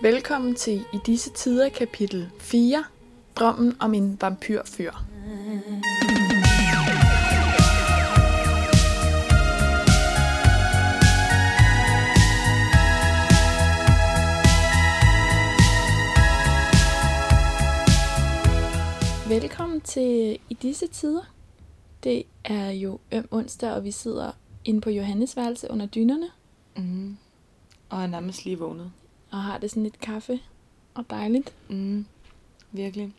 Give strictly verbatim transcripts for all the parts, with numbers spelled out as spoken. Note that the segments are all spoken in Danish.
Velkommen til I disse tider kapitel fire, drømmen om en vampyrfyr. Velkommen til I disse tider. Det er jo øm onsdag, og vi sidder inde på Johannes værelse under dynerne. Mm. Og er nærmest lige vågnet. Og har det sådan lidt kaffe og dejligt. Mm. Virkelig.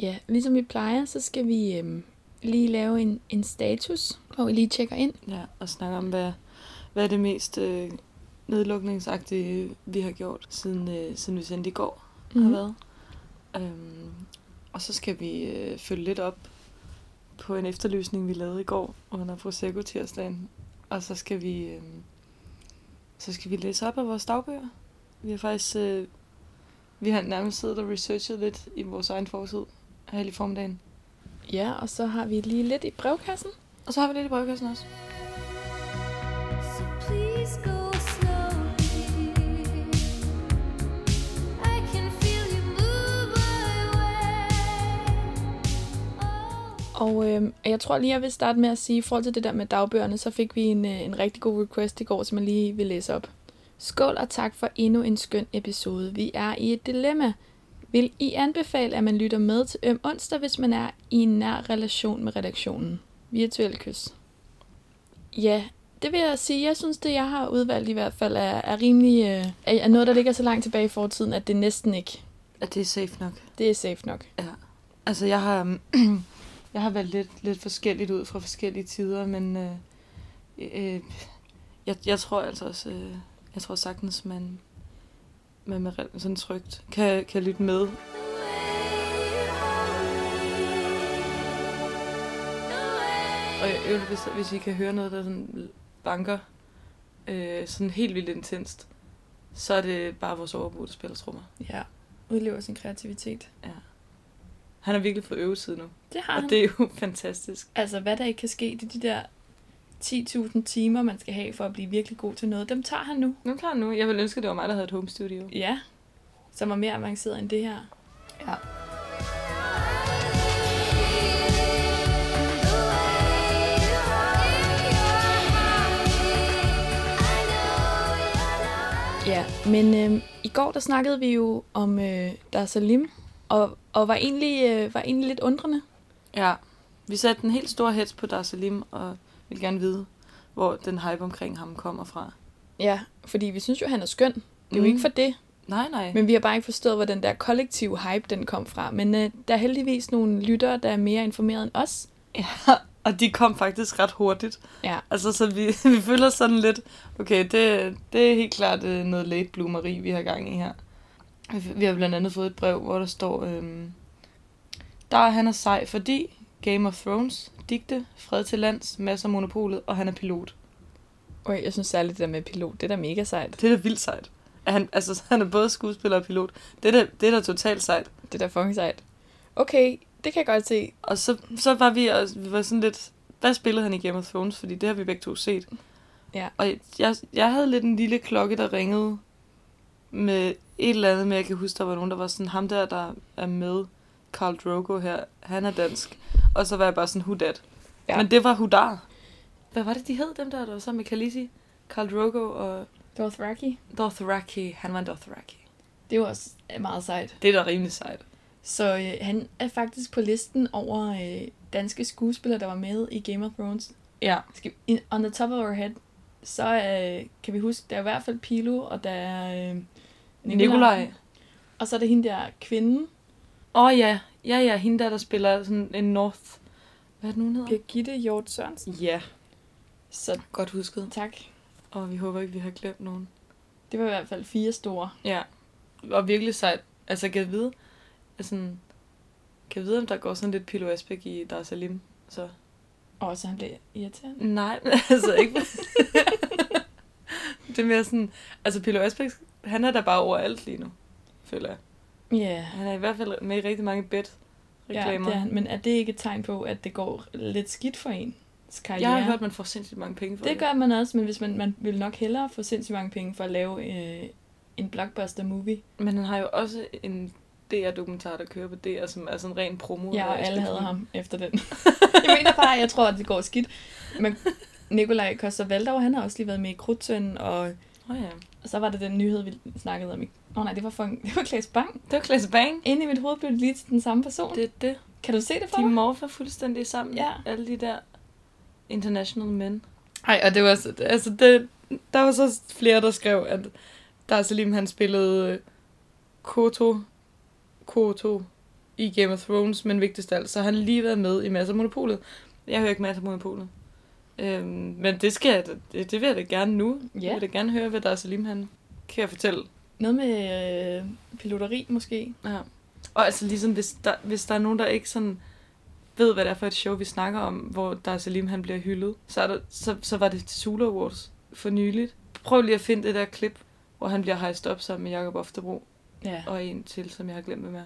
Ja, ligesom vi plejer, så skal vi øhm, lige lave en, en status, hvor vi lige tjekker ind. Ja, og snakke om, hvad, hvad er det mest øh, nedlukningsagtige, vi har gjort, siden, øh, siden vi sendte i går mm. har været. Øhm, og så skal vi øh, følge lidt op på en efterlysning, vi lavede i går under Prosecco-tirsdagen. Og så skal vi øh, så skal vi læse op af vores dagbøger. Vi har faktisk øh, vi har nærmest siddet og researchet lidt i vores egen forside her i formiddagen. Ja, og så har vi lige lidt i brevkassen. Og så har vi lidt i brevkassen også. Og øh, jeg tror lige, jeg vil starte med at sige, i forhold til det der med dagbøgerne, så fik vi en, en rigtig god request i går, som jeg lige vil læse op. Skål og tak for endnu en skøn episode. Vi er i et dilemma. Vil I anbefale, at man lytter med til Øm Onsdag, hvis man er i en nær relation med redaktionen? Virtuel kys. Ja, det vil jeg sige. Jeg synes, det jeg har udvalgt i hvert fald er, er rimelig øh, er noget, der ligger så langt tilbage i fortiden, at det næsten ikke... At det er safe nok. Det er safe nok. Ja. Altså, jeg har... Jeg har valgt lidt, lidt forskelligt ud fra forskellige tider, men øh, øh, jeg, jeg tror altså også, øh, jeg tror sagtens, man, man med sådan trygt kan, kan lytte med. Og jeg øver, hvis, hvis I kan høre noget, der sådan banker øh, sådan helt vildt intenst, så er det bare vores overbudte spillertrummer. Ja, udlever sin kreativitet. Ja. Han har virkelig fået øvetid nu. Det har han. Og det er jo fantastisk. Altså, hvad der ikke kan ske, det er de der ti tusind timer, man skal have for at blive virkelig god til noget. Dem tager han nu. Dem tager han nu. Jeg ville ønske, det var mig, der havde et home studio. Ja, som var mere avanceret end det her. Ja. Ja, men øh, i går, der snakkede vi jo om øh, Dar Salim. Og, og var, egentlig, øh, var egentlig lidt undrende. Ja, vi satte en helt stor hets på Dar Salim, og vil gerne vide, hvor den hype omkring ham kommer fra. Ja, fordi vi synes jo, han er skøn. Det er mm. jo ikke for det. Nej, nej. Men vi har bare ikke forstået, hvor den der kollektive hype, den kom fra. Men øh, der er heldigvis nogle lyttere, der er mere informerede end os. Ja, og de kom faktisk ret hurtigt. Ja. Altså, så vi, vi føler sådan lidt, okay, det, det er helt klart øh, noget late bloomeri, vi har gang i her. Vi har blandt andet fået et brev, hvor der står, øhm, der er han er sej, fordi Game of Thrones, digte, fred til lands, Masser af Monopolet, og han er pilot. Okay, jeg synes særligt det der med pilot, det er da mega sejt. Det er da vildt sejt. At han, altså, han er både skuespiller og pilot. Det er da, det er da totalt sejt. Det er da fucking sejt. Okay, det kan jeg godt se. Og så, så var vi, og vi var sådan lidt, hvad spillede han i Game of Thrones? Fordi det har vi begge to set. Ja. Og jeg, jeg havde lidt en lille klokke, der ringede med et eller andet, men jeg kan huske, der var nogen, der var sådan, ham der, der er med, Khal Drogo her, han er dansk. Og så var jeg bare sådan, who dat? Ja. Men det var Hudar. Hvad var det, de hed, dem der, der var sammen med Khaleesi, Khal Drogo og... Dothraki. Dothraki, han var en Dothraki. Det var også meget sejt. Det er da rimelig sejt. Så øh, han er faktisk på listen over øh, danske skuespillere, der var med i Game of Thrones. Ja. In, on the top of our head, så øh, kan vi huske, der er i hvert fald Pilou, og der er... Øh, Nikolaj. Nikolaj. Og så er der hende der kvinden. Åh oh, ja, ja ja, hende der, der spiller sådan en North. Hvad er det nu, hun hedder? Birgitte Hjort Sørensen. Ja. Så godt husket. Tak. Og vi håber ikke, vi har glemt nogen. Det var i hvert fald fire store. Ja. Og virkelig sejt. Altså, kan jeg vide, altså, kan jeg vide, om der går sådan lidt Pilou Asbæk i Dar Salim, så... Åh, så han bliver irriterende? Nej, altså ikke... Det er mere sådan... Altså, Pilou Asbæk... Han er der bare overalt lige nu, føler jeg. Ja. Yeah. Han er i hvert fald med i rigtig mange bed-reklamer. Ja, det er, men er det ikke et tegn på, at det går lidt skidt for ens karriere? Jeg har hørt, at man får sindssygt mange penge for det. Det gør man også, men hvis man, man vil nok hellere få sindssygt mange penge for at lave øh, en blockbuster movie. Men han har jo også en D R-dokumentar, der kører på D R, som er sådan ren promo. Ja, og alle havde ham efter den. Jeg mener bare, jeg tror, at det går skidt. Men Nikolaj Koster-Valder, han har også lige været med i Krutsen, og oh, ja. Så var det den nyhed, vi snakkede om. Åh oh, nej, det var, for... det var Claes Bang. Det var Claes Bang. Inde i mit hoved blev det lige den samme person. Det er det. Kan du se det for de mig? De morfer fuldstændig sammen. Ja. Alle de der international men. Nej, og det var så, altså det, der var så flere, der skrev, at Dar Salim, han spillede Koto, Koto i Game of Thrones, men vigtigst af alt, så han lige været med i Masser af Monopolet. Jeg hører ikke Masser af Monopolet. Øhm, men det skal jeg, det, det vil jeg da gerne nu. Yeah. Jeg vil da gerne høre, hvad Dar Salim, han kan fortælle. Noget med øh, piloteri, måske. Ja. Og altså ligesom, hvis der, hvis der er nogen, der ikke sådan ved, hvad det er for et show, vi snakker om, hvor Dar Salim, han bliver hyldet, så, er der, så, så var det Tissule Awards for nyligt. Prøv lige at finde det der klip, hvor han bliver hejst op sammen med Jacob Oftebro. Ja. Og en til, som jeg har glemt, hvem er.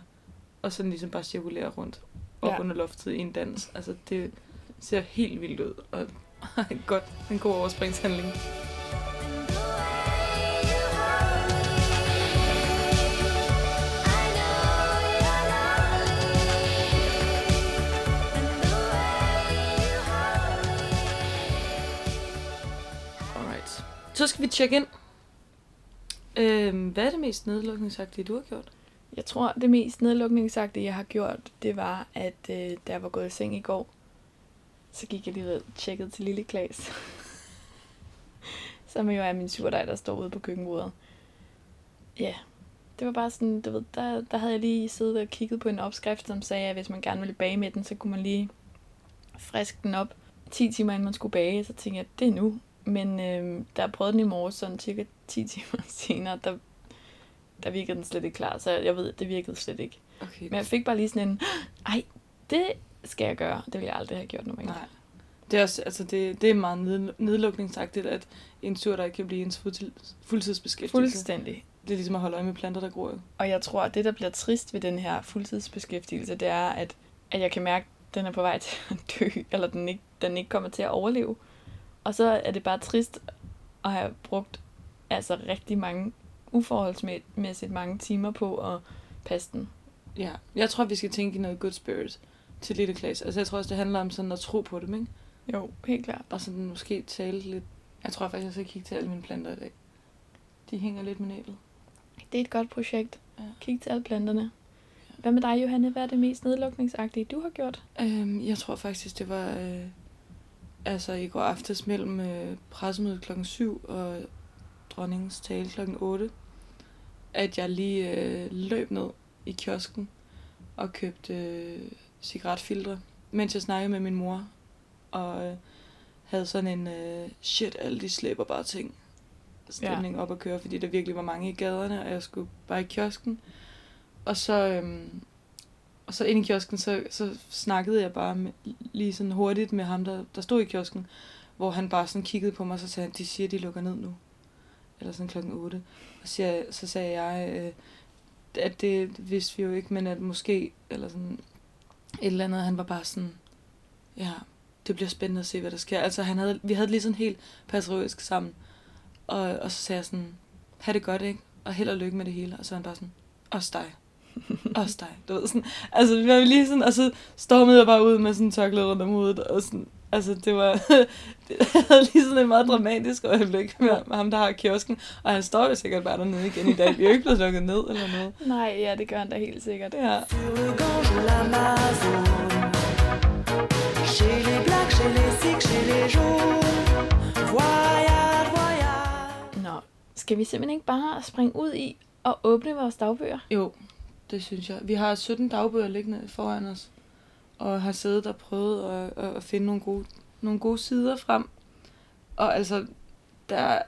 Og sådan ligesom bare cirkulerer rundt op ja. Under loftet i en dans. Altså, det ser helt vildt ud, og godt, en god overspringshandling. Så skal vi tjekke ind. Øhm, hvad er det mest nedlukningsagtige, du har gjort? Jeg tror, det mest nedlukningsagtige, jeg har gjort, det var, at øh, da jeg var gået i seng i går, så gik jeg lige ved tjekket til lille Claes. Som jo er min surdej, der står ude på køkkenbordet. Ja, yeah. Det var bare sådan, du ved, der, der havde jeg lige siddet og kigget på en opskrift, som sagde, at hvis man gerne ville bage med den, så kunne man lige friske den op. ti timer inden man skulle bage, så tænkte jeg, det er nu. Men øh, da jeg prøvede den i morges, sådan cirka ti timer senere, der, der virkede den slet ikke klar. Så jeg ved, det virkede slet ikke. Okay. Men jeg fik bare lige sådan en, ej, det skal jeg gøre. Det ville jeg aldrig have gjort normalt. Nej. Det er, også, altså det, det er meget ned, nedlukningsagtigt, at en surdej kan blive ens fuldtidsbeskæftigelse. Fuldstændig. Det er ligesom at holde øje med planter, der gror. Og jeg tror, at det, der bliver trist ved den her fuldtidsbeskæftigelse, det er, at, at jeg kan mærke, at den er på vej til at dø, eller den ikke, den ikke kommer til at overleve. Og så er det bare trist at have brugt altså rigtig mange, uforholdsmæssigt mange timer på at passe den. Ja, jeg tror, vi skal tænke i noget good spirit til lille Claes. Altså jeg tror også, det handler om sådan at tro på dem, ikke? Jo, helt klart. Og sådan måske tale lidt. Jeg tror faktisk, jeg skal kigge til alle mine planter i dag. De hænger lidt med næbet. Det er et godt projekt. Ja. Kig til alle planterne. Hvad med dig, Johanne? Hvad er det mest nedlukningsagtige, du har gjort? Øhm, jeg tror faktisk, det var... Øh... Altså i går aftes mellem øh, pressemødet klokken syv og dronningens tale klokken otte, at jeg lige øh, løb ned i kiosken og købte øh, cigaretfiltre, mens jeg snakkede med min mor og øh, havde sådan en øh, shit, alle de slæber bare ting stemning ja. Op at køre, fordi der virkelig var mange i gaderne, og jeg skulle bare i kiosken. Og så, øh, og så ind i kiosken, så, så snakkede jeg bare med, lige sådan hurtigt med ham, der, der stod i kiosken, hvor han bare sådan kiggede på mig, og så sagde han, de siger, de lukker ned nu. Eller sådan klokken otte. Og så, så sagde jeg, øh, at det vidste vi jo ikke, men at måske, eller sådan et eller andet, han var bare sådan, ja, det bliver spændende at se, hvad der sker. Altså han havde, vi havde lige sådan helt passerøisk sammen. Og, og så sagde jeg sådan, ha' det godt, ikke? Og held og lykke med det hele. Og så var han bare sådan, også dig. Også dig, du ved sådan. Altså vi var lige sådan, og så stormede jeg bare ud med sådan en tørklæde rundt om hovedet, og sådan, altså det var, det havde lige sådan en meget dramatisk øjeblik med, med ham, der har kiosken, og han står jo sikkert bare dernede igen i dag, vi er jo ikke blevet lukket ned eller noget. Nej, ja, det gør han da helt sikkert. Ja. Nå, skal vi simpelthen ikke bare springe ud i og åbne vores dagbøger? Jo. Det synes jeg. Vi har sytten dagbøger liggende foran os, og har siddet og prøvet at, at finde nogle gode, nogle gode sider frem. Og altså, der,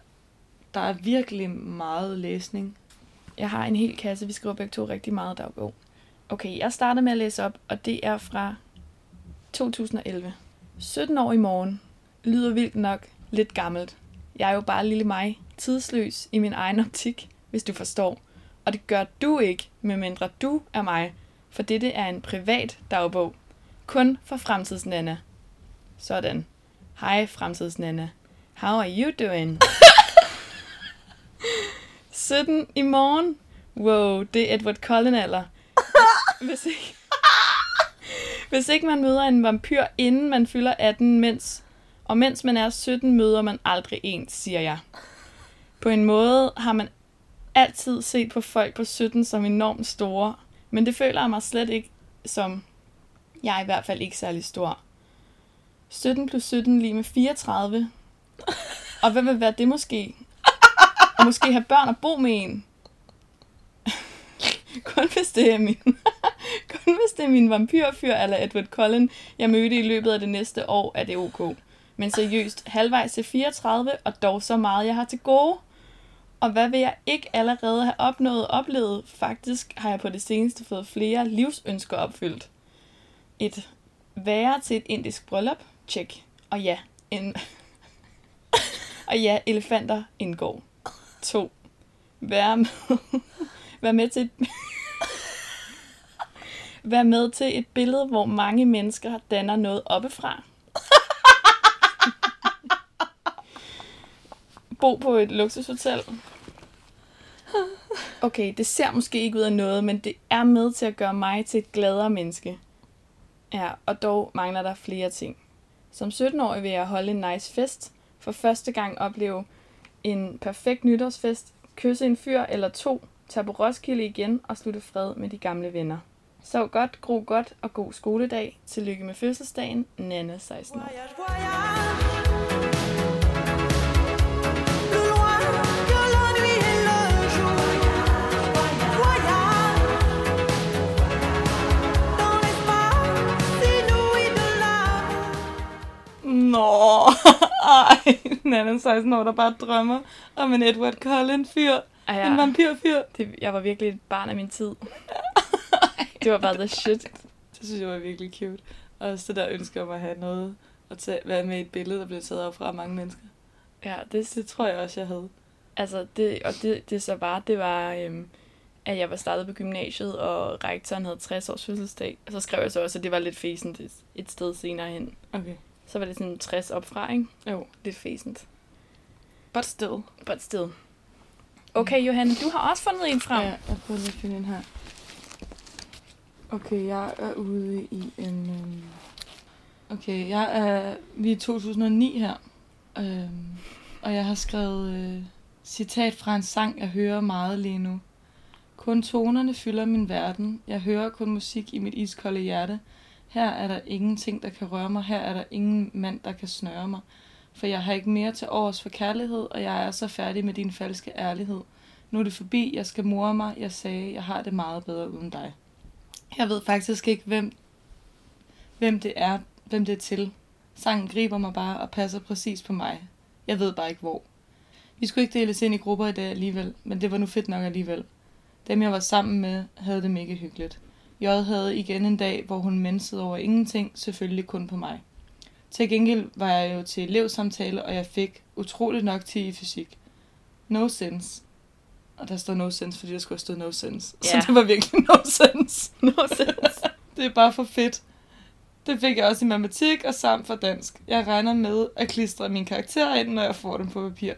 der er virkelig meget læsning. Jeg har en hel kasse, vi skriver begge to rigtig meget dagbog. Okay, jeg starter med at læse op, og det er fra to tusind og elleve. sytten år i morgen. Lyder vildt nok lidt gammelt. Jeg er jo bare lille mig, tidsløs i min egen optik, hvis du forstår. Og det gør du ikke, medmindre du er mig, for dette er en privat dagbog. Kun for fremtidsnanna. Sådan. Hej, fremtidsnanna. How are you doing? sytten i morgen. Wow, det er Edward Cullen alder. Hvis, hvis, ikke, hvis ikke man møder en vampyr, inden man fylder atten, mens, og mens man er sytten, møder man aldrig en, siger jeg. På en måde har man altid set på folk på sytten som enormt store, men det føler jeg mig slet ikke som. Jeg er i hvert fald ikke særlig stor. sytten plus sytten lige med fireogtredive. Og hvad vil være det måske? Og måske have børn og bo med en. Kun hvis det er min, kun hvis det er min vampyrfyr eller Edward Cullen, jeg mødte i løbet af det næste år, er det ok. Men seriøst, halvvejs til fireogtredive, og dog så meget, jeg har til gode. Og hvad vil jeg ikke allerede have opnået og oplevet? Faktisk har jeg på det seneste fået flere livsønsker opfyldt. Et værre til et indisk bryllup? Check. Og ja, en... og ja, elefanter indgår. to. Vær med... Vær med til et... Vær med til et billede, hvor mange mennesker danner noget oppefra. Bo på et luksushotel. Okay, det ser måske ikke ud af noget, men det er med til at gøre mig til et gladere menneske. Ja, og dog mangler der flere ting. Som sytten-årig vil jeg holde en nice fest. For første gang opleve en perfekt nytårsfest. Kysse en fyr eller to. Tag på Roskilde igen og slutte fred med de gamle venner. Sov godt, gro godt og god skoledag. Tillykke med fødselsdagen. Nanna, seksten år. Nå, ej, Nanna, seksten år, der bare drømmer om en Edward Cullen-fyr. Ah, ja. En vampyrfyr. Det, jeg var virkelig et barn af min tid. Det var bare the shit. Det synes jeg var virkelig cute. Og også det der ønsker om at have noget, og tage, være med i et billede, der bliver taget op fra mange mennesker. Ja, det, det tror jeg også, jeg havde. Altså, det, og det, det så var, det var, øhm, at jeg var startet på gymnasiet, og rektoren havde tres års fødselsdag. Og så skrev jeg så også, at det var lidt fæsent et sted senere hen. Okay. Så var det sådan tres opfra, ikke? Jo. Lidt fæsent. But still. But still. Okay, Johanne, du har også fundet en frem. Ja, jeg prøver lige at finde en her. Okay, jeg er ude i en... Øhm... Okay, jeg er... Vi er to tusind og ni her. Øhm... Og jeg har skrevet øh... citat fra en sang, jeg hører meget lige nu. Kun tonerne fylder min verden. Jeg hører kun musik i mit iskolde hjerte. Her er der ingenting, der kan røre mig. Her er der ingen mand, der kan snøre mig. For jeg har ikke mere til overs for kærlighed, og jeg er så færdig med din falske ærlighed. Nu er det forbi, jeg skal more mig, jeg sagde, jeg har det meget bedre uden dig. Jeg ved faktisk ikke, hvem, hvem det er, hvem det er til. Sangen griber mig bare og passer præcis på mig. Jeg ved bare ikke hvor. Vi skulle ikke deles ind i grupper i dag alligevel, men det var nu fedt nok alligevel. Dem jeg var sammen med, havde det mega hyggeligt. Jeg havde igen en dag, hvor hun mensede over ingenting, selvfølgelig kun på mig. Til gengæld var jeg jo til elevsamtale, og jeg fik utroligt nok ti i fysik. No sense. Og der står no sense, fordi der skulle have stået no sense. Yeah. Så det var virkelig no sense. No sense. Det er bare for fedt. Det fik jeg også i matematik og samt for dansk. Jeg regner med at klistre mine karakterer ind, når jeg får dem på papir.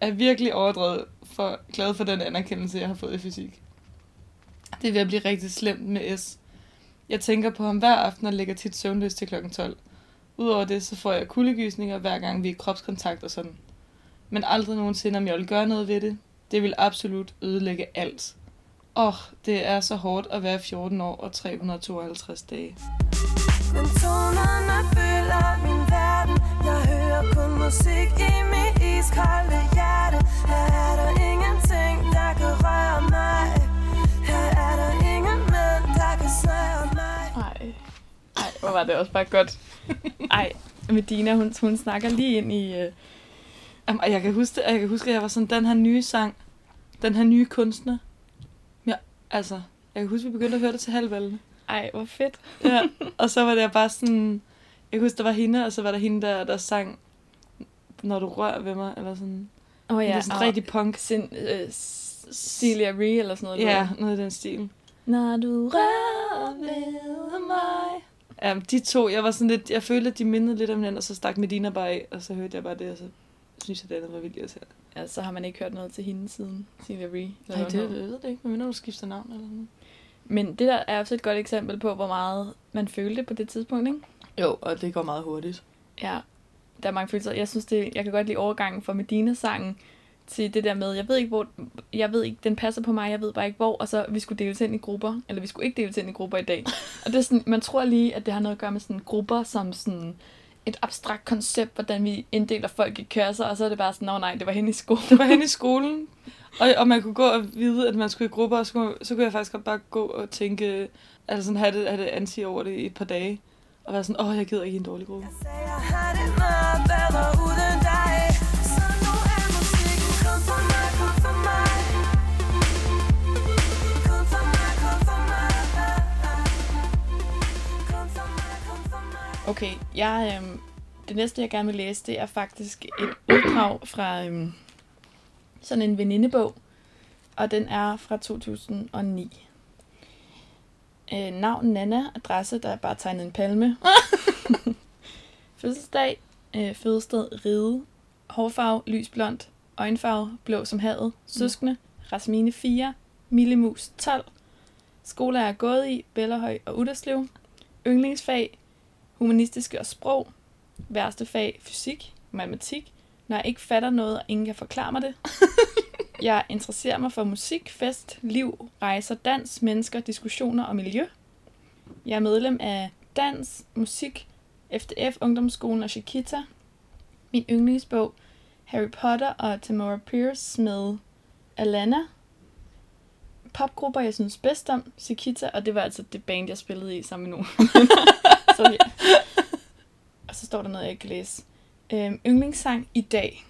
Jeg er virkelig overdrevet for, glad for den anerkendelse, jeg har fået i fysik. Det er ved at blive rigtig slemt med S. Jeg tænker på ham hver aften og ligger tit søvnløs til klokken tolv. Udover det, så får jeg kuldegysninger, hver gang vi er i kropskontakt og sådan. Men aldrig nogensinde, om jeg vil gøre noget ved det. Det vil absolut ødelægge alt. Åh, oh, det er så hårdt at være fjorten år og tre hundrede og tooghalvtreds dage. Men tonerne fylder min verden. Jeg hører kun musik i mit iskolde hjerte. Her er der ingenting, der kan røre mig. Her er der ingen mænd, der kan svare mig. Ej, Ej hvor var det også bare godt. Ej, Medina, hun, hun snakker lige ind i... Øh... Jamen, jeg kan huske, jeg kan huske, at jeg var sådan, den her nye sang, den her nye kunstner. Ja, altså, jeg kan huske, vi begyndte at høre det til halvvalgene. Ej, hvor fedt. Ja, og så var det bare sådan... Jeg kan huske, der var hende, og så var der hende, der, der sang, når du rører ved mig, eller sådan... Åh oh, ja, det sådan oh, rigtig punk. Sin, øh, Sina Brie, eller sådan noget. Ja, noget i den stil. Når du rører ved mig... Um, de to, jeg var sådan lidt, jeg følte, at de mindede lidt om hinanden, og så stak Medina bare af, og så hørte jeg bare det, og så synes jeg, det andet var vildt at se. Ja, så har man ikke hørt noget til hende siden, Sina Brie. Nej, det jeg ved det ikke, men når du skifter navn eller noget. Men det der er også et godt eksempel på, hvor meget man følte på det tidspunkt, ikke? Jo, og det går meget hurtigt. Ja, der er mange følelser. Jeg synes det, jeg kan godt lide overgangen fra Medina-sangen til det der med, jeg ved ikke hvor, jeg ved ikke, den passer på mig, jeg ved bare ikke hvor, og så vi skulle deles ind i grupper, eller vi skulle ikke deles ind i grupper i dag. Og det er sådan, man tror lige, at det har noget at gøre med sådan grupper som sådan et abstrakt koncept, hvordan vi inddeler folk i kasser, og så er det bare sådan, nå nej, det var henne i skolen. Det var henne i skolen, og, og man kunne gå og vide, at man skulle i grupper, og skulle, så kunne jeg faktisk godt bare gå og tænke, altså sådan have det, have det anti over det i et par dage, og være sådan, åh, jeg gider ikke i en dårlig gruppe. Okay, jeg, øh, det næste, jeg gerne vil læse, det er faktisk et uddrag fra øh, sådan en venindebog, og den er fra to tusind og ni. Øh, navn Nana, adresse, der er bare tegnet en palme. Fødselsdag, øh, fødested, ride, hårfarve, lysblond, øjenfarve, blå som havet, søskende, Rasmine fire, Millemus tolv, skoler jeg er gået i, Bellerhøj og Utterslev, yndlingsfag, humanistiske og sprog, værste fag, fysik, matematik, når jeg ikke fatter noget, og ingen kan forklare mig det. Jeg interesserer mig for musik, fest, liv, rejser, dans, mennesker, diskussioner og miljø. Jeg er medlem af dans, musik, F D F, Ungdomsskolen og Chiquita. Min yndlingsbog, Harry Potter og Tamora Pierce med Alana. Popgrupper, jeg synes bedst om, Chiquita, og det var altså det band, jeg spillede i sammen med nogen. Så, ja. Og så står der noget, jeg ikke kan læse. Øhm, yndlingssang i dag.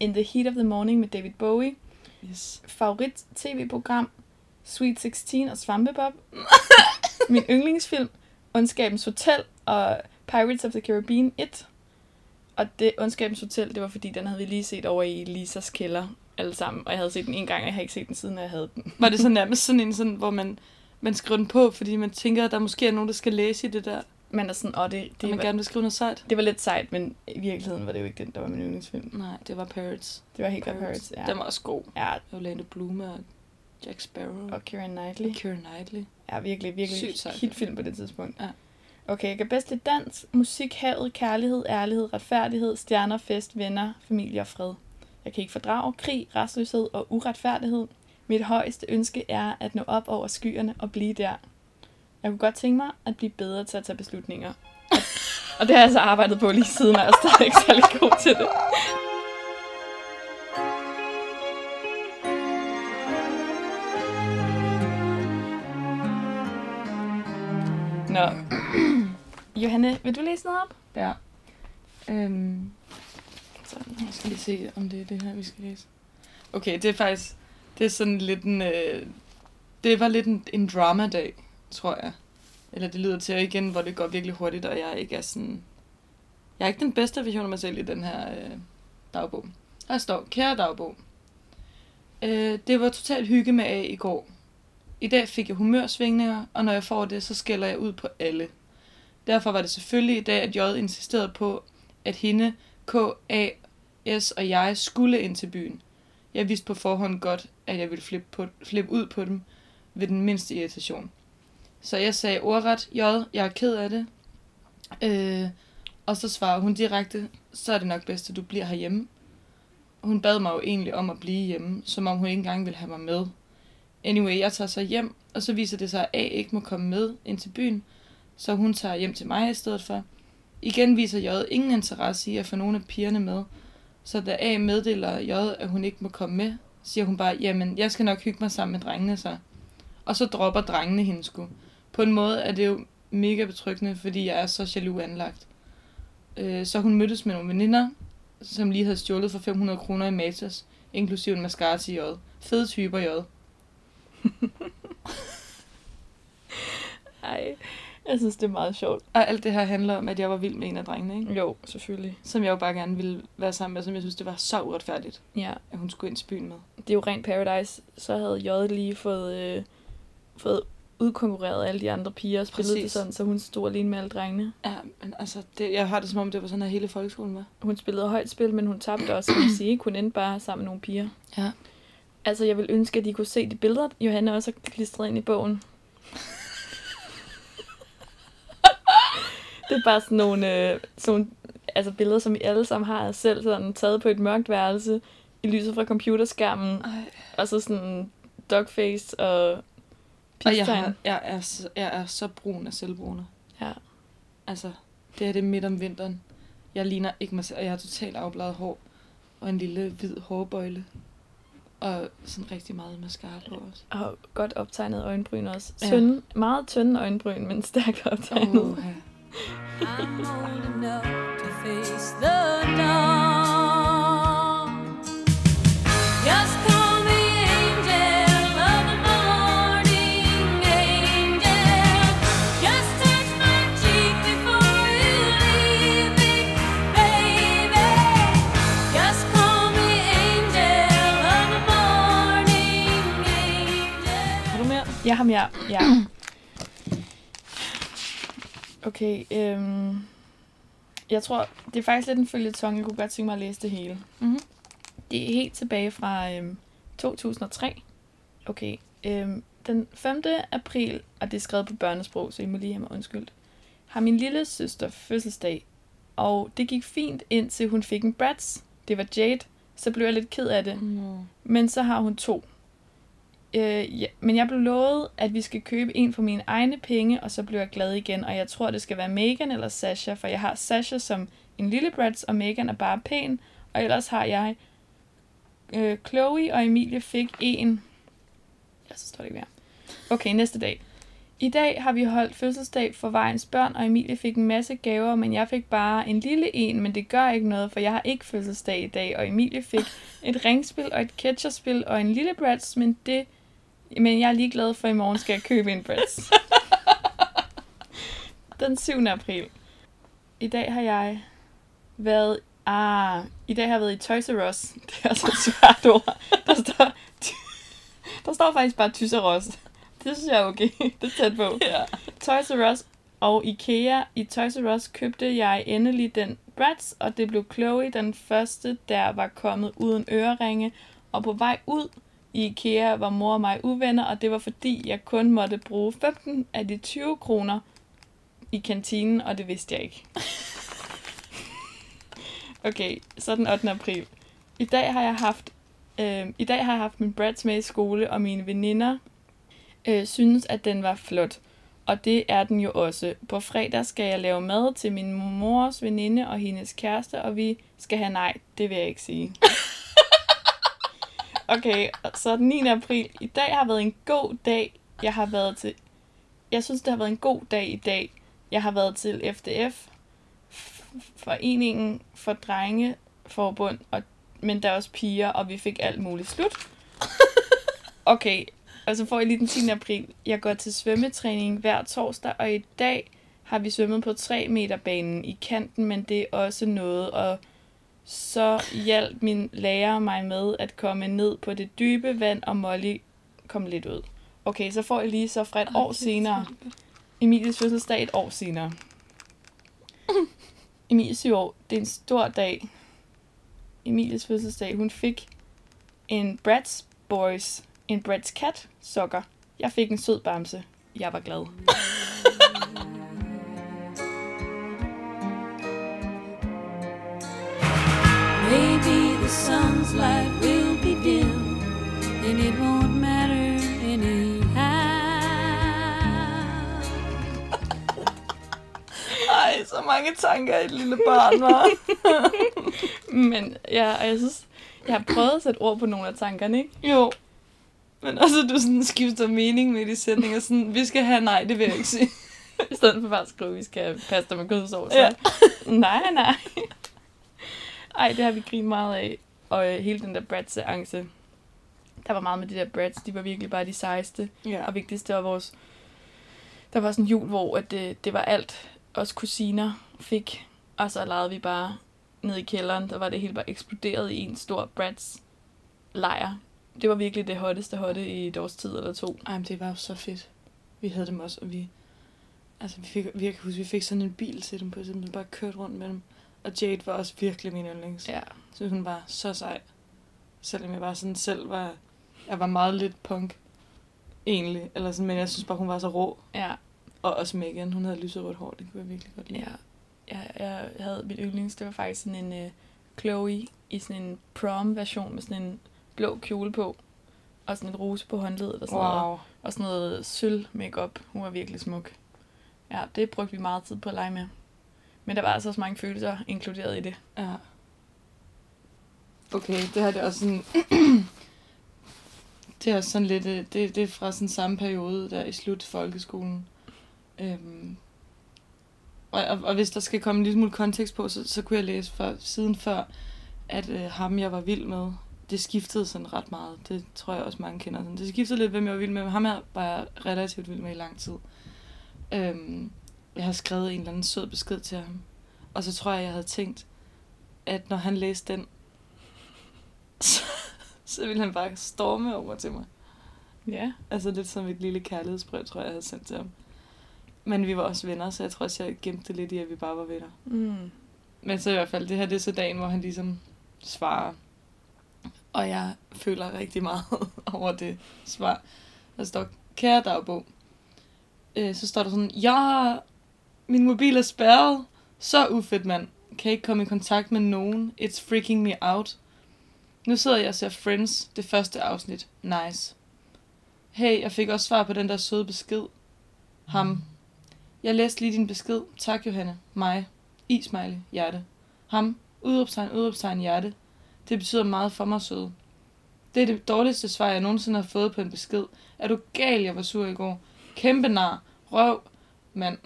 In the Heat of the Morning med David Bowie. Yes. Favorit tv-program. Sweet seksten og Svampebop. Min yndlingsfilm. Ondskabens Hotel og Pirates of the Caribbean et. Og det Ondskabens Hotel, det var fordi, den havde vi lige set over i Lisas kælder alle sammen. Og jeg havde set den en gang, og jeg har ikke set den siden, jeg havde den. Var det så nærmest sådan en, sådan, hvor man... Man skriver den på, fordi man tænker, at der måske er nogen, der skal læse i det der. Man er sådan, åh, det, det man var, gerne vil skrive noget sejt. Det var lidt sejt, men i virkeligheden var det jo ikke den, der var min yndlingsfilm. Nej, det var Pirates. Det var helt klart Pirates, ja. Den var også god. Ja. Orlando Bloom og Jack Sparrow. Og Keira Knightley. Og Keira Knightley. Ja, virkelig, virkelig hitfilm på det tidspunkt. Ja. Okay, jeg kan bedst lide dans, musik, havet, kærlighed, ærlighed, retfærdighed, stjerner, fest, venner, familie og fred. Jeg kan ikke fordrage krig, rastløshed og uretfærdighed. Mit højeste ønske er at nå op over skyerne og blive der. Jeg kunne godt tænke mig at blive bedre til at tage beslutninger. Og det har jeg så arbejdet på lige siden, og jeg er stadig ikke særlig god til det. Nå. Johanne, vil du læse noget op? Ja. Øhm. Sådan. Jeg skal lige se, om det er det her, vi skal læse. Okay, det er faktisk... Det er sådan lidt en... Øh, det var lidt en, en drama-dag, tror jeg. Eller det lyder til igen, hvor det går virkelig hurtigt, og jeg ikke er sådan... Jeg er ikke den bedste version af mig selv i den her øh, dagbog. Der står, kære dagbog. Øh, det var totalt hygge med A i går. I dag fik jeg humørsvingninger, og når jeg får det, så skælder jeg ud på alle. Derfor var det selvfølgelig i dag, at J insisterede på, at hende, K, A, S og jeg skulle ind til byen. Jeg vidste på forhånd godt, at jeg ville flippe, på, flippe ud på dem ved den mindste irritation. Så jeg sagde ordret, J, jeg er ked af det. Øh, og så svarede hun direkte, så er det nok bedst, at du bliver herhjemme. Hun bad mig jo egentlig om at blive hjemme, som om hun ikke engang ville have mig med. Anyway, jeg tager så hjem, og så viser det sig, at A ikke må komme med ind til byen, så hun tager hjem til mig i stedet for. Igen viser J ingen interesse i at få nogle af pigerne med, så da A meddeler J, at hun ikke må komme med, siger hun bare, jamen, jeg skal nok hygge mig sammen med drengene så. Og så dropper drengene hende sgu. På en måde er det jo mega betryggende, fordi jeg er så jaloux anlagt. Øh, så hun mødtes med nogle veninder, som lige havde stjålet for fem hundrede kroner i Matas, inklusive en mascara til J. Fede typer, J. Ej, jeg synes, det er meget sjovt. Og alt det her handler om, at jeg var vild med en af drengene, ikke? Jo, selvfølgelig. Som jeg jo bare gerne ville være sammen med, som jeg synes, det var så uretfærdigt, ja. At hun skulle ind til byen med. Det er jo rent Paradise. Så havde J lige fået, øh, fået udkonkurrerede alle de andre piger og spillede Præcis. Det sådan, så hun stod alene med alle drengene. Ja, men altså, det, jeg har det som om, det var sådan, at hele folkeskolen var. Hun spillede højt spil, men hun tabte også, kan man sige. Hun endte bare sammen med nogle piger. Ja. Altså, jeg vil ønske, at de kunne se de billeder, Johanna også har klistret ind i bogen. Det er bare sådan nogle, øh, sådan, altså billeder, som vi alle sammen har af selv, sådan taget på et mørkt værelse, i lyset fra computerskærmen, Ej. Og så sådan dogface og pistegn. Og jeg, har, jeg, er, jeg er så brun af selvbruner. Ja. Altså, det her det er midt om vinteren. Jeg ligner ikke mig selv, og jeg har totalt afbladet hår, og en lille hvid hårbøjle. Og sådan rigtig meget mascara på os. Og godt optegnet øjenbryn også. Tynde, ja. Meget tynde øjenbryn, men stærkt optegnet. Oh, ja. I'm old enough to face the dawn. Just call me angel of the morning, angel. Just touch my cheek before you leave me, baby. Just call me angel of the morning, angel. Har du mere? Jeg har mere, ja. Okay, øhm, jeg tror, det er faktisk lidt en føljeton, jeg kunne godt tænke mig at læse det hele. Mm-hmm. Det er helt tilbage fra øhm, to tusind og tre. Okay, øhm, den femte april, og det er skrevet på børnesprog, så I må lige have mig undskyldt, har min lille søster fødselsdag, og det gik fint indtil hun fik en Bratz. Det var Jade, så blev jeg lidt ked af det, mm. men så har hun to. Øh, ja. Men jeg blev lovet, at vi skal købe en for mine egne penge, og så bliver jeg glad igen. Og jeg tror, det skal være Megan eller Sasha, for jeg har Sasha som en lille Bratz, og Megan er bare pæn. Og ellers har jeg øh, Chloe og Emilie fik en. Ja, så står det ikke mere. Okay, næste dag. I dag har vi holdt fødselsdag for vejens børn, og Emilie fik en masse gaver, men jeg fik bare en lille en, men det gør ikke noget, for jeg har ikke fødselsdag i dag. Og Emilie fik et ringspil og et catcherspil og en lille Bratz, men det... Men jeg er ligeglad, for i morgen skal jeg købe en Bratz. Den syvende april. I dag har jeg været... Ah, i dag har jeg været i Toys R Us. Det er også et svært ord. Der står, der står faktisk bare Toys R Us. Det synes jeg er okay. Det er tæt på. Ja. Toys R Us og IKEA. I Toys R Us købte jeg endelig den Bratz, og det blev Chloe den første, der var kommet uden øreringe. Og på vej ud... I IKEA var mor og mig uvenner, og det var fordi, jeg kun måtte bruge femten af de tyve kroner i kantinen, og det vidste jeg ikke. Okay, så den ottende april. I dag har jeg haft, øh, i dag har jeg haft min Bratz med i skole, og mine veninder øh, synes, at den var flot. Og det er den jo også. På fredag skal jeg lave mad til min mors veninde og hendes kæreste, og vi skal have nej, det vil jeg ikke sige. Okay, så den niende april. I dag har været en god dag. Jeg har været til... Jeg synes, det har været en god dag i dag. Jeg har været til F D F, Foreningen for Drengeforbund, og... men der er også piger, og vi fik alt muligt slut. Okay, og så får jeg lige den tiende april. Jeg går til svømmetræning hver torsdag, og i dag har vi svømmet på tre meter banen i kanten, men det er også noget at... Så hjalp min lærer mig med at komme ned på det dybe vand, og Molly kom lidt ud. Okay, så får jeg lige så fra et år senere. Emilies fødselsdag et år senere. Emilie syv år. Det er en stor dag. Emilies fødselsdag. Hun fik en Bratz Boys. En Bratz Cat sokker. Jeg fik en sød bamse. Jeg var glad. Maybe the sun's light will be dim, and it won't matter anyhow. Ej, så mange tanker i et lille barn, var. Men ja, og jeg synes, jeg har prøvet at sætte ord på nogle af tankerne, ikke? Jo. Men også, at du sådan skifter mening med de sætninger, sådan, vi skal have nej, det vil jeg ikke sige. I stedet for bare at skrive, vi skal passe dig med kødsovs. Ja. Nej, nej. Ej, det har vi grinet meget af. Og øh, hele den der Bratz-seance. Der var meget med de der Bratz. De var virkelig bare de sejeste. Yeah. Og vigtigste var vores... Der var sådan en jul, hvor at det, det var alt, os kusiner fik. Og så legede vi bare ned i kælderen. Der var det hele bare eksploderet i en stor Bratz-lejr. Det var virkelig det hotteste hotte i et års tid eller to. Ej, men det var jo så fedt. Vi havde dem også, og vi... Altså, vi fik, vi, jeg kan huske, vi fik sådan en bil til dem på, og simpelthen bare kørt rundt med dem. Og Jade var også virkelig min yndlings. Ja. Så hun var så sej. Selvom jeg bare sådan selv var... Jeg var meget lidt punk, egentlig. Eller sådan, men jeg synes bare, hun var så rå. Ja. Og også Megan. Hun havde lyset rødt hår. Det kunne jeg virkelig godt lide. Ja. Jeg, jeg havde mit yndlings. Det var faktisk sådan en uh, Chloe i sådan en prom-version med sådan en blå kjole på. Og sådan et rose på håndledet og sådan wow. noget. Og sådan noget sølv makeup. Hun var virkelig smuk. Ja, det brugte vi meget tid på at lege med. Men der var altså også mange følelser inkluderet i det. Ja. Okay, det her det er også sådan... det er også sådan lidt... Det, det er fra sådan samme periode, der i slut folkeskolen. Øhm. Og, og, og hvis der skal komme en lille smule kontekst på, så, så kunne jeg læse for, siden før, at øh, ham jeg var vild med, det skiftede sådan ret meget. Det tror jeg også mange kender. Sådan. Det skiftede lidt, hvem jeg var vild med. Ham jeg var relativt vild med i lang tid. Øhm, jeg har skrevet en eller anden sød besked til ham. Og så tror jeg, jeg havde tænkt, at når han læste den, så, så ville han bare storme over til mig. Ja. Altså lidt som et lille kærlighedsbrev, tror jeg, jeg havde sendt til ham. Men vi var også venner, så jeg tror også, jeg gemte det lidt i, at vi bare var venner. Mm. Men så i hvert fald, det her det er så dagen, hvor han ligesom svarer. Og jeg føler rigtig meget over det svar. Der står, kære dagbog. Øh, så står der sådan, ja, min mobil er spærret. Så ufedt, mand. Kan ikke komme i kontakt med nogen. It's freaking me out. Nu sidder jeg og ser Friends, det første afsnit. Nice. Hey, jeg fik også svar på den der søde besked. Ham. Jeg læste lige din besked. Tak, Johanne. Mig. I-smiley. Hjerte. Ham. Udropstegn, udropstegn, hjerte. Det betyder meget for mig, søde. Det er det dårligste svar, jeg nogensinde har fået på en besked. Er du gal, jeg var sur i går? Kæmpe nar. Røv. Mand.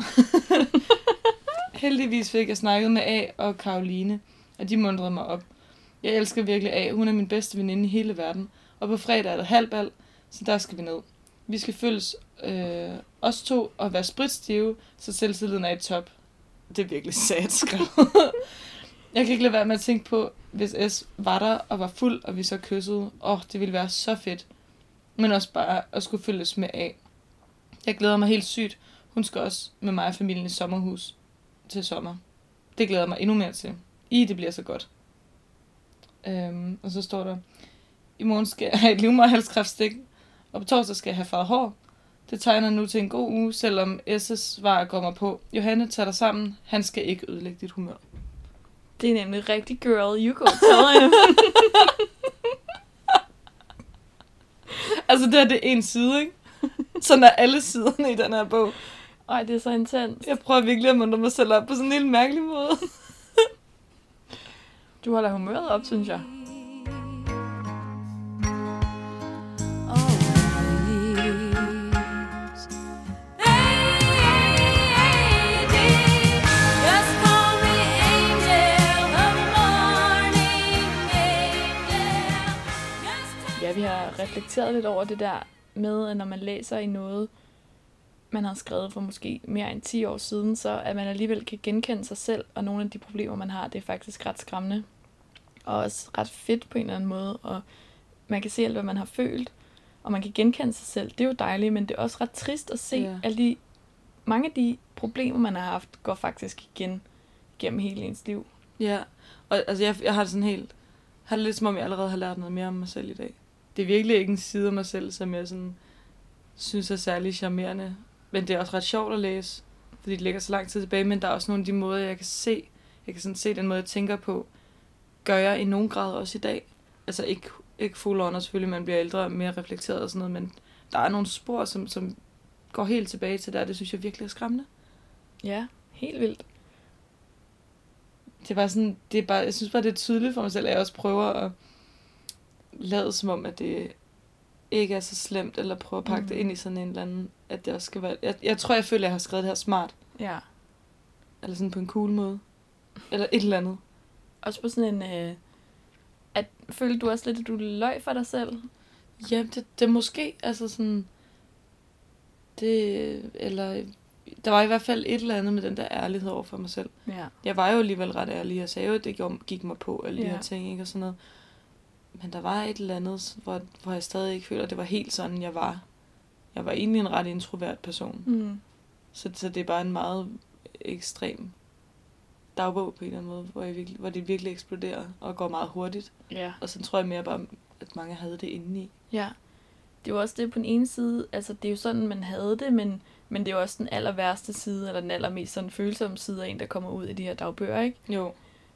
Heldigvis fik jeg snakket med A og Karoline, og de mundrede mig op. Jeg elsker virkelig A. Hun er min bedste veninde i hele verden. Og på fredag er der halvbal, så der skal vi ned. Vi skal følges øh, os to og være spritstive, så selvtilliden er i top. Det er virkelig sat skrevet. Jeg kan ikke lade være med at tænke på, hvis S var der og var fuld, og vi så kyssede. Åh, oh, det ville være så fedt. Men også bare at skulle følges med A. Jeg glæder mig helt sygt. Hun skal også med mig og familien i sommerhus til sommer. Det glæder mig endnu mere til. I, det bliver så godt. Øhm, og så står der, i morgen skal jeg have et livmoderhalskræftstik, og på torsdag skal jeg have farvet hår. Det tegner nu til en god uge, selvom S' svar går mig på. Johanne, tager dig sammen. Han skal ikke ødelægge dit humør. Det er nemlig rigtig girl, you go tell him. Altså, det her, det er en side, ikke? Sådan er alle siderne i den her bog. Ej, det er så intens. Jeg prøver virkelig at muntre mig selv op på sådan en helt mærkelig måde. Du holder humøret op, synes jeg. Ja, vi har reflekteret lidt over det der med, at når man læser i noget, man har skrevet for måske mere end ti år siden, så at man alligevel kan genkende sig selv, og nogle af de problemer, man har, det er faktisk ret skræmmende. Og også ret fedt på en eller anden måde, og man kan se alt, hvad man har følt, og man kan genkende sig selv. Det er jo dejligt, men det er også ret trist at se, ja. At de, mange af de problemer, man har haft, går faktisk igen gennem hele ens liv. Ja, og altså, jeg, jeg har det sådan helt, har det lidt som om, jeg allerede har lært noget mere om mig selv i dag. Det er virkelig ikke en side af mig selv, som jeg sådan, synes er særlig charmerende. Men det er også ret sjovt at læse, fordi det ligger så lang tid tilbage. Men der er også nogle af de måder, jeg kan se. Jeg kan sådan se den måde, jeg tænker på. Gør jeg i nogen grad også i dag. Altså ikke, ikke full on, og selvfølgelig man bliver ældre og mere reflekteret og sådan noget. Men der er nogle spor, som, som går helt tilbage til der. Det synes jeg virkelig er skræmmende. Ja, helt vildt. Det er bare sådan, det er bare, jeg synes bare, det er tydeligt for mig selv, at jeg også prøver at lade som om, at det ikke er så slemt, eller prøve at pakke mm. det ind i sådan en eller anden, at det også skal være... Jeg, jeg tror, jeg føler, at jeg har skrevet det her smart. Ja. Eller sådan på en cool måde. Eller et eller andet. Også på sådan en... Øh, at føler du også lidt, at du løg for dig selv? Jamen, det, det måske, altså sådan... Det... Eller... Der var i hvert fald et eller andet med den der ærlighed over for mig selv. Ja. Jeg var jo alligevel ret ærlig. Jeg sagde jo, at det gik mig på, alle de ja. Her ting, ikke? Og sådan noget. Men der var et eller andet, hvor, hvor jeg stadig ikke føler, at det var helt sådan, jeg var. jeg var egentlig en ret introvert person. Mm. Så, så det er bare en meget ekstrem dagbog på en eller anden måde, hvor, jeg virkelig, hvor det virkelig eksploderer og går meget hurtigt. Yeah. Og så tror jeg mere bare, at mange havde det indeni. Ja, det var også det på den ene side, altså det er jo sådan, man havde det, men, men det er jo også den aller værste side, eller den allermest sådan følsomme side af en, der kommer ud i de her dagbøger, ikke? Jo.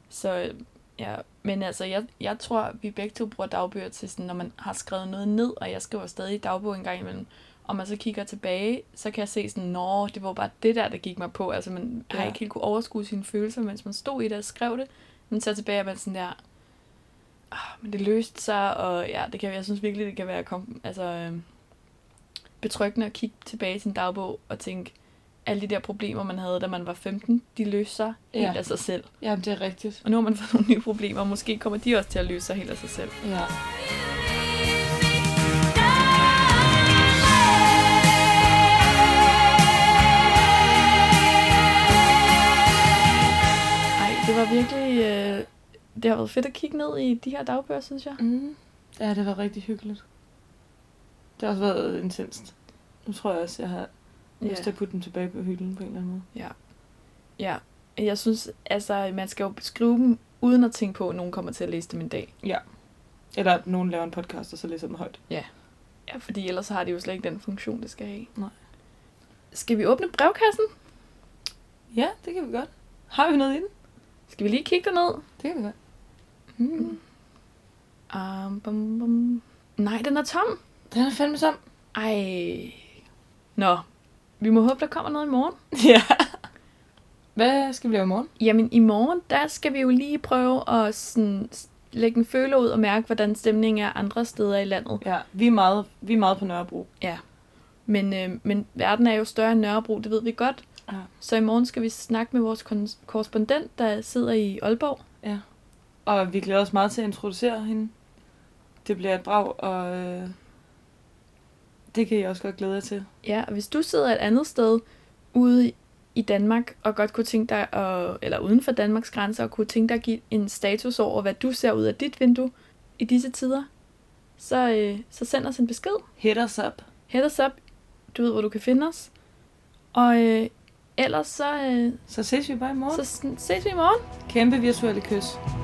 Så ja, men altså, jeg, jeg tror, vi begge to bruger dagbøger til sådan, når man har skrevet noget ned, og jeg skriver stadig dagbog en gang imellem, og man så kigger tilbage, så kan jeg se sådan, nå, det var bare det der, der gik mig på, altså man ja. har ikke helt kunne overskue sine følelser, mens man stod i det og skrev det, men så tilbage er man sådan der, oh, men det løste sig, og ja, det kan, jeg synes virkelig, det kan være kom, altså, øh, betryggende at kigge tilbage i sin dagbog og tænke, alle de der problemer, man havde, da man var femten, de løser sig helt ja. af sig selv. Ja, det er rigtigt. Og nu har man fået nogle nye problemer, og måske kommer de også til at løse sig helt af sig selv. Ja. Ej, det var virkelig... Øh, det har været fedt at kigge ned i de her dagbøger, synes jeg. Mm. Ja, det var rigtig hyggeligt. Det har også været intenst. Nu tror jeg også, jeg har... Yeah. Hvis jeg putter dem tilbage på hylden på en eller anden måde. Ja. Ja. Jeg synes, altså, man skal jo beskrive dem, uden at tænke på, at nogen kommer til at læse dem en dag. Ja. Eller at nogen laver en podcast, og så læser dem højt. Ja. Ja, fordi ellers har de jo slet ikke den funktion, det skal have. Nej. Skal vi åbne brevkassen? Ja, det kan vi godt. Har vi noget i den? Skal vi lige kigge derned? Det kan vi godt. Mm. Um, bum, bum. Nej, den er tom. Den er fandme tom. Ej. Nå. Vi må håbe, der kommer noget i morgen. Ja. Hvad skal vi lave i morgen? Jamen, i morgen, der skal vi jo lige prøve at sådan, lægge en føler ud og mærke, hvordan stemningen er andre steder i landet. Ja, vi er meget, vi er meget på Nørrebro. Ja. Men, øh, men verden er jo større end Nørrebro, det ved vi godt. Ja. Så i morgen skal vi snakke med vores kon- korrespondent, der sidder i Aalborg. Ja. Og vi glæder os meget til at introducere hende. Det bliver et brag, og... Øh... Det kan jeg også godt glæde jer til. Ja, og hvis du sidder et andet sted ude i Danmark, og godt kunne tænke dig, at, eller uden for Danmarks grænser, og kunne tænke dig at give en status over, hvad du ser ud af dit vindue i disse tider, så, øh, så send os en besked. Hit us up. Hit us up. Du ved, hvor du kan finde os. Og øh, ellers så... Øh, så ses vi bare i morgen. Så ses vi i morgen. Kæmpe virtuelle kys.